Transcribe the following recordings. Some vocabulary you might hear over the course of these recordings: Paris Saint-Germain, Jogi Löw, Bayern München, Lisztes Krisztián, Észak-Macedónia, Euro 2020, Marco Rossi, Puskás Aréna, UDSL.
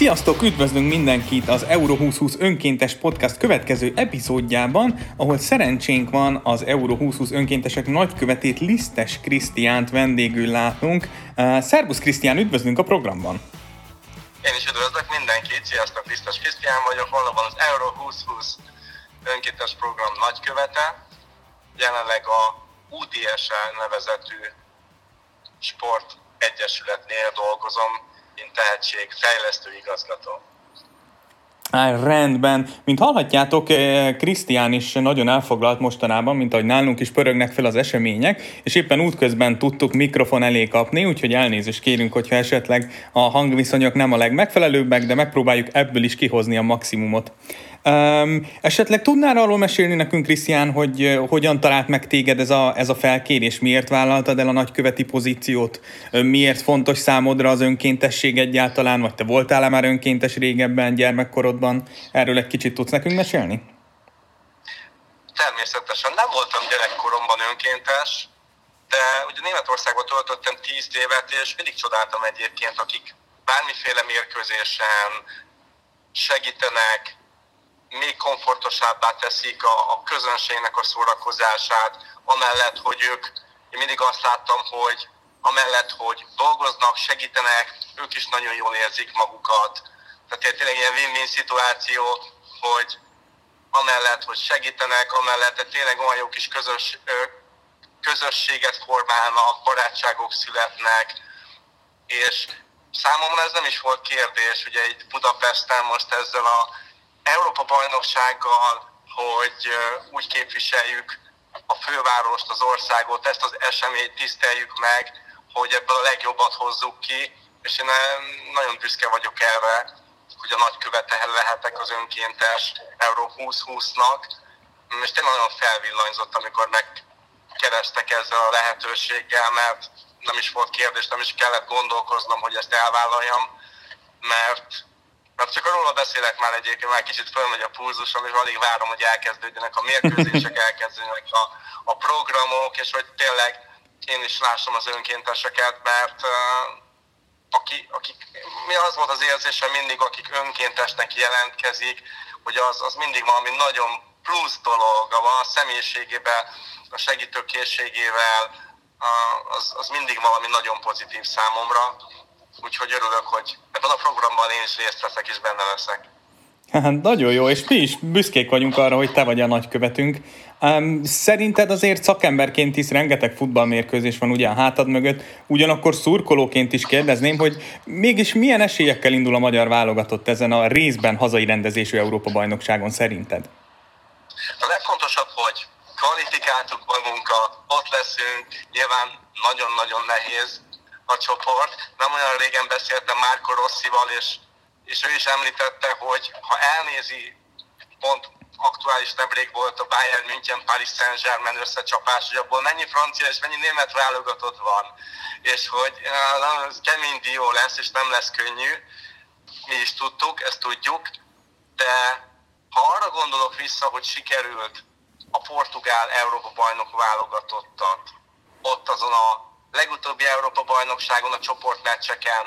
Sziasztok, üdvözlünk mindenkit az Euro 2020 önkéntes podcast következő epizódjában, ahol szerencsénk van az Euro 2020 önkéntesek nagykövetét, Lisztes Krisztiánt vendégül látnunk. Szerbusz Krisztián, üdvözlünk a programban! Én is üdvözlök mindenkit, sziasztok, Lisztes Krisztián vagyok, valóban az Euro 2020 önkéntes program nagykövete, jelenleg a UDSL nevezetű sportegyesületnél dolgozom, mint tehetségfejlesztő igazgató. Rendben. Mint hallhatjátok, Krisztián is nagyon elfoglalt mostanában, mint ahogy nálunk is pörögnek fel az események, és éppen útközben tudtuk mikrofon elé kapni, úgyhogy elnézést kérünk, hogyha esetleg a hangviszonyok nem a legmegfelelőbbek, de megpróbáljuk ebből is kihozni a maximumot. Esetleg tudnál arról mesélni nekünk, Krisztián, hogy hogyan talált meg téged ez a felkérés, miért vállaltad el a nagyköveti pozíciót, miért fontos számodra az önkéntesség egyáltalán, vagy te voltál már önkéntes régebben, gyermekkorodban? Erről egy kicsit tudsz nekünk mesélni? Természetesen nem voltam gyerekkoromban önkéntes, de ugye Németországban töltöttem 10 évet, és mindig csodáltam egyébként, akik bármiféle mérkőzésen segítenek, még komfortosabbá teszik a közönségnek a szórakozását, amellett, hogy én mindig azt láttam, hogy amellett, hogy dolgoznak, segítenek, ők is nagyon jól érzik magukat. Tehát tényleg ilyen win-win szituáció, hogy amellett, hogy segítenek, amellett tényleg olyan jó kis közösséget formálnak, barátságok születnek, és számomra ez nem is volt kérdés, ugye itt Budapesten most ezzel a Európa-bajnoksággal, hogy úgy képviseljük a fővárost, az országot, ezt az eseményt tiszteljük meg, hogy ebből a legjobbat hozzuk ki, és én nagyon büszke vagyok erre, hogy a nagykövete lehetek az önkéntes Euro 2020-nak, és tényleg nagyon felvillanyzott, amikor megkerestek ezzel a lehetőséggel, mert nem is volt kérdés, nem is kellett gondolkoznom, hogy ezt elvállaljam, mert csak arról beszélek már egyébként, már kicsit fölmegy a pulzusom, és alig várom, hogy elkezdődjenek a mérkőzések, elkezdődjenek a programok, és hogy tényleg én is lássam az önkénteseket, mert az volt az érzésem mindig, akik önkéntesnek jelentkezik, hogy az mindig valami nagyon plusz dolog, a személyiségével, a segítőkészségével, az mindig valami nagyon pozitív számomra. Úgyhogy örülök, hogy ebben a programban én is részt veszek és benne leszek. Nagyon jó, és mi is büszkék vagyunk arra, hogy te vagy a nagykövetünk. Szerinted azért szakemberként is rengeteg futballmérkőzés van ugye a hátad mögött, ugyanakkor szurkolóként is kérdezném, hogy mégis milyen esélyekkel indul a magyar válogatott ezen a részben hazai rendezésű Európa-bajnokságon szerinted? A legfontosabb, hogy kvalifikáltuk magunkat, ott leszünk, nyilván nagyon-nagyon nehéz a csoport. Nem olyan régen beszéltem Marco Rossival, és ő is említette, hogy ha elnézi, pont aktuális nemrég volt a Bayern München Paris Saint-Germain összecsapás, hogy abból mennyi francia és mennyi német válogatott van, és hogy ez kemény dió lesz, és nem lesz könnyű. Mi is tudtuk, ezt tudjuk, de ha arra gondolok vissza, hogy sikerült a portugál Európa-bajnok válogatottat ott azon a legutóbbi Európa-bajnokságon a csoportmeccseken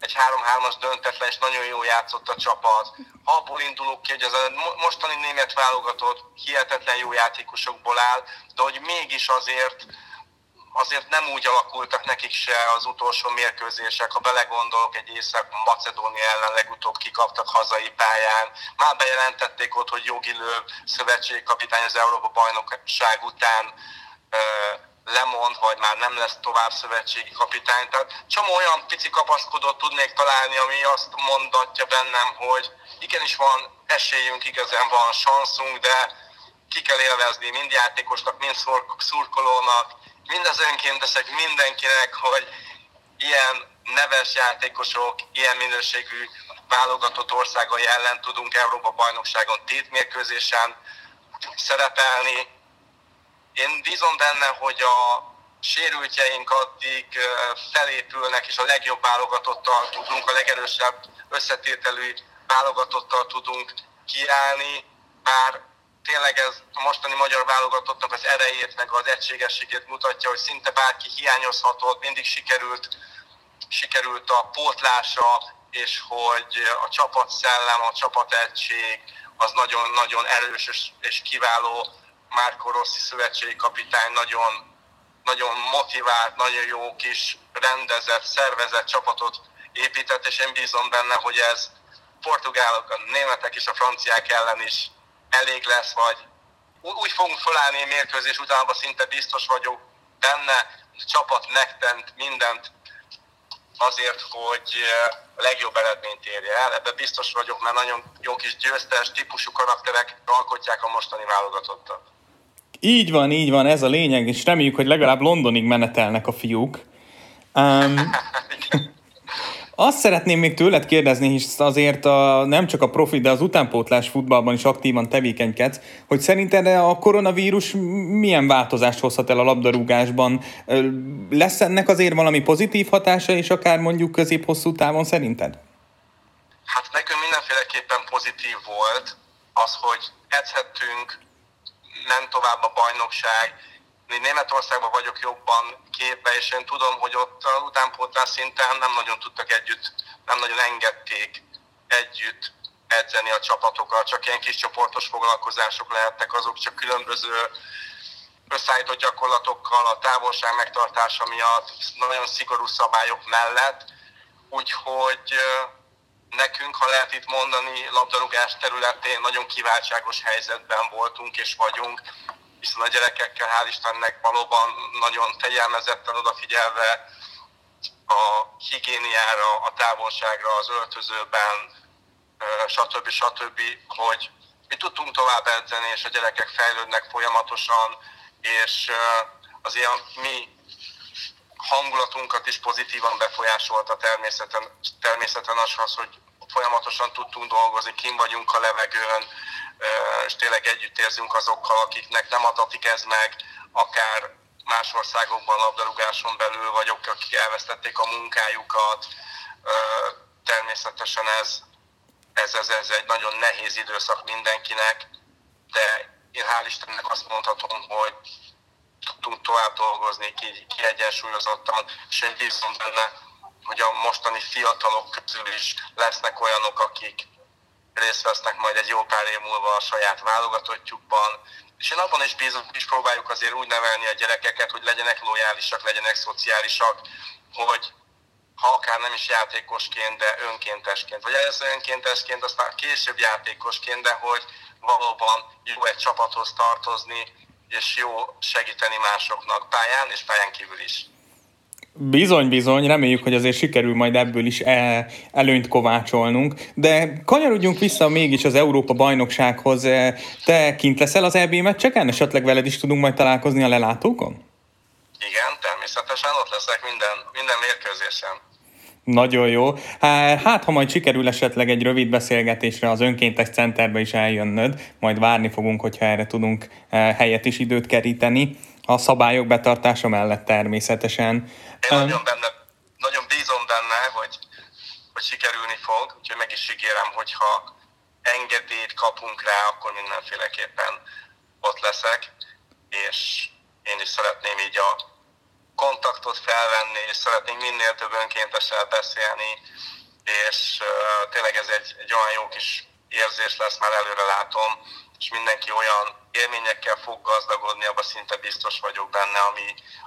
egy 3-3-as döntetlen és nagyon jól játszott a csapat. Abból indulok ki, hogy az a mostani német válogatott hihetetlen jó játékosokból áll, de hogy mégis azért nem úgy alakultak nekik se az utolsó mérkőzések. Ha belegondolok, egy Észak-Macedónia ellen legutóbb kikaptak hazai pályán. Már bejelentették ott, hogy Jogi Löw szövetségkapitány az Európa-bajnokság után lemond, vagy már nem lesz tovább szövetségi kapitány. Tehát csomó olyan pici kapaszkodót tudnék találni, ami azt mondatja bennem, hogy igenis van esélyünk, igazán van sanszunk, de ki kell élvezni mind játékosnak, mind szurkolónak, mind az önkéntesek, mindenkinek, hogy ilyen neves játékosok, ilyen minőségű válogatott országai ellen tudunk Európa-bajnokságon tétmérkőzésen szerepelni. Én bízom benne, hogy a sérültjeink addig felépülnek, és a legjobb válogatottal tudunk, a legerősebb összetételű válogatottal tudunk kiállni, bár tényleg ez a mostani magyar válogatottnak az erejét, meg az egységességét mutatja, hogy szinte bárki hiányozhatott, mindig sikerült a pótlása, és hogy a csapatszellem, a csapategység az nagyon-nagyon erős és kiváló. Marco Rossi szövetségi kapitány nagyon, nagyon motivált, nagyon jó kis rendezett, szervezett csapatot épített, és én bízom benne, hogy ez portugálok, a németek és a franciák ellen is elég lesz, vagy úgy fogunk felállni a mérkőzés utánban, szinte biztos vagyok benne, a csapat megtent mindent azért, hogy a legjobb eredményt érje el. Ebben biztos vagyok, mert nagyon jó kis győztes típusú karakterek alkotják a mostani válogatottat. Így van, ez a lényeg, és reméljük, hogy legalább Londonig menetelnek a fiúk. Azt szeretném még tőled kérdezni, hisz azért nem csak a profi, de az utánpótlás futballban is aktívan tevékenykedsz, hogy szerinted a koronavírus milyen változást hozhat el a labdarúgásban? Lesz ennek azért valami pozitív hatása, és akár mondjuk közép-hosszú távon szerinted? Hát nekünk mindenféleképpen pozitív volt az, hogy edzettünk, ment tovább a bajnokság. Én Németországban vagyok jobban képbe, és én tudom, hogy ott az utánpótlás szinten nem nagyon tudtak együtt, nem nagyon engedték együtt edzeni a csapatokat, csak ilyen kis csoportos foglalkozások lehettek azok, csak különböző összeállított gyakorlatokkal, a távolság megtartása miatt, nagyon szigorú szabályok mellett. Úgyhogy nekünk, ha lehet itt mondani, labdarúgás területén nagyon kiváltságos helyzetben voltunk és vagyunk, hiszen a gyerekekkel, hál' Istennek, valóban nagyon fegyelmezetten odafigyelve a higiéniára, a távolságra, az öltözőben, stb., hogy mi tudtunk tovább edzeni, és a gyerekek fejlődnek folyamatosan, és az ilyen mi hangulatunkat is pozitívan befolyásolta természeten az, hogy folyamatosan tudtunk dolgozni, kint vagyunk a levegőn, és tényleg együtt érzünk azokkal, akiknek nem adatik ez meg, akár más országokban labdarúgáson belül vagyok, akik elvesztették a munkájukat. Természetesen ez egy nagyon nehéz időszak mindenkinek, de én hál' Istennek azt mondhatom, hogy tudtunk tovább dolgozni kiegyensúlyozottan, és én bízom benne, hogy a mostani fiatalok közül is lesznek olyanok, akik részt vesznek majd egy jó pár év múlva a saját válogatottjukban, és én abban is bízunk, és próbáljuk azért úgy nevelni a gyerekeket, hogy legyenek lojálisak, legyenek szociálisak, hogy ha akár nem is játékosként, de önkéntesként, vagy először önkéntesként, aztán később játékosként, de hogy valóban jó egy csapathoz tartozni, és jó segíteni másoknak pályán és pályán kívül is. Bizony, reméljük, hogy azért sikerül majd ebből is előnyt kovácsolnunk, de kanyarodjunk vissza mégis az Európa-bajnoksághoz. Te kint leszel az EB meccseken? Esetleg veled is tudunk majd találkozni a lelátókon? Igen, természetesen ott leszek minden mérkőzésen. Nagyon jó. Hát, ha majd sikerül esetleg egy rövid beszélgetésre az önkéntes centerbe is eljönnöd, majd várni fogunk, hogyha erre tudunk helyet is időt keríteni. A szabályok betartása mellett természetesen. Én nagyon bízom benne, hogy sikerülni fog, úgyhogy meg is ígérem, hogyha engedélyt kapunk rá, akkor mindenféleképpen ott leszek, és én is szeretném így a kontaktot felvenni, és szeretnénk minél több önkéntessel beszélni, és tényleg ez egy olyan jó kis érzés lesz, már előre látom, és mindenki olyan élményekkel fog gazdagodni, abban szinte biztos vagyok benne,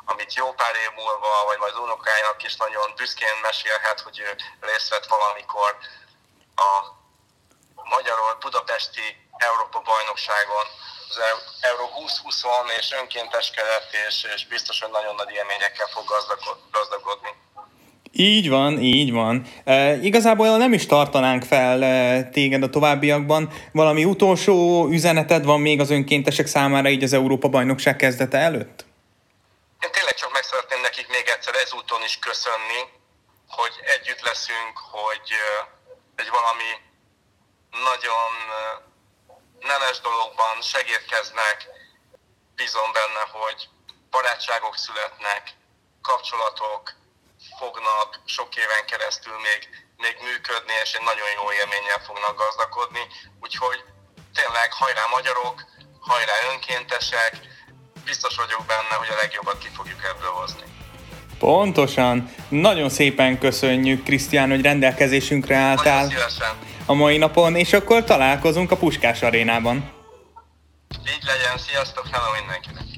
amit jó pár év múlva, vagy majd unokájának is nagyon büszkén mesélhet, hogy ő részt vett valamikor a magyar-budapesti Európa-bajnokságon, az Euro 2020-on, és önkénteskedett, és biztos, hogy nagyon nagy élményekkel fog gazdagodni. Így van. Igazából nem is tartanánk fel téged a továbbiakban. Valami utolsó üzeneted van még az önkéntesek számára így az Európa-bajnokság kezdete előtt? Én tényleg csak meg szeretném nekik még egyszer ezúton is köszönni, hogy együtt leszünk, hogy egy valami nagyon nemes dologban segítkeznek. Bízom benne, hogy barátságok születnek, kapcsolatok fognak sok éven keresztül még működni, és egy nagyon jó élménnyel fognak gazdagodni. Úgyhogy tényleg hajrá magyarok, hajrá önkéntesek, biztos vagyok benne, hogy a legjobbat ki fogjuk ebből hozni. Pontosan. Nagyon szépen köszönjük, Krisztián, hogy rendelkezésünkre álltál a mai napon, és akkor találkozunk a Puskás Arénában. Így legyen, sziasztok, hello mindenkinek!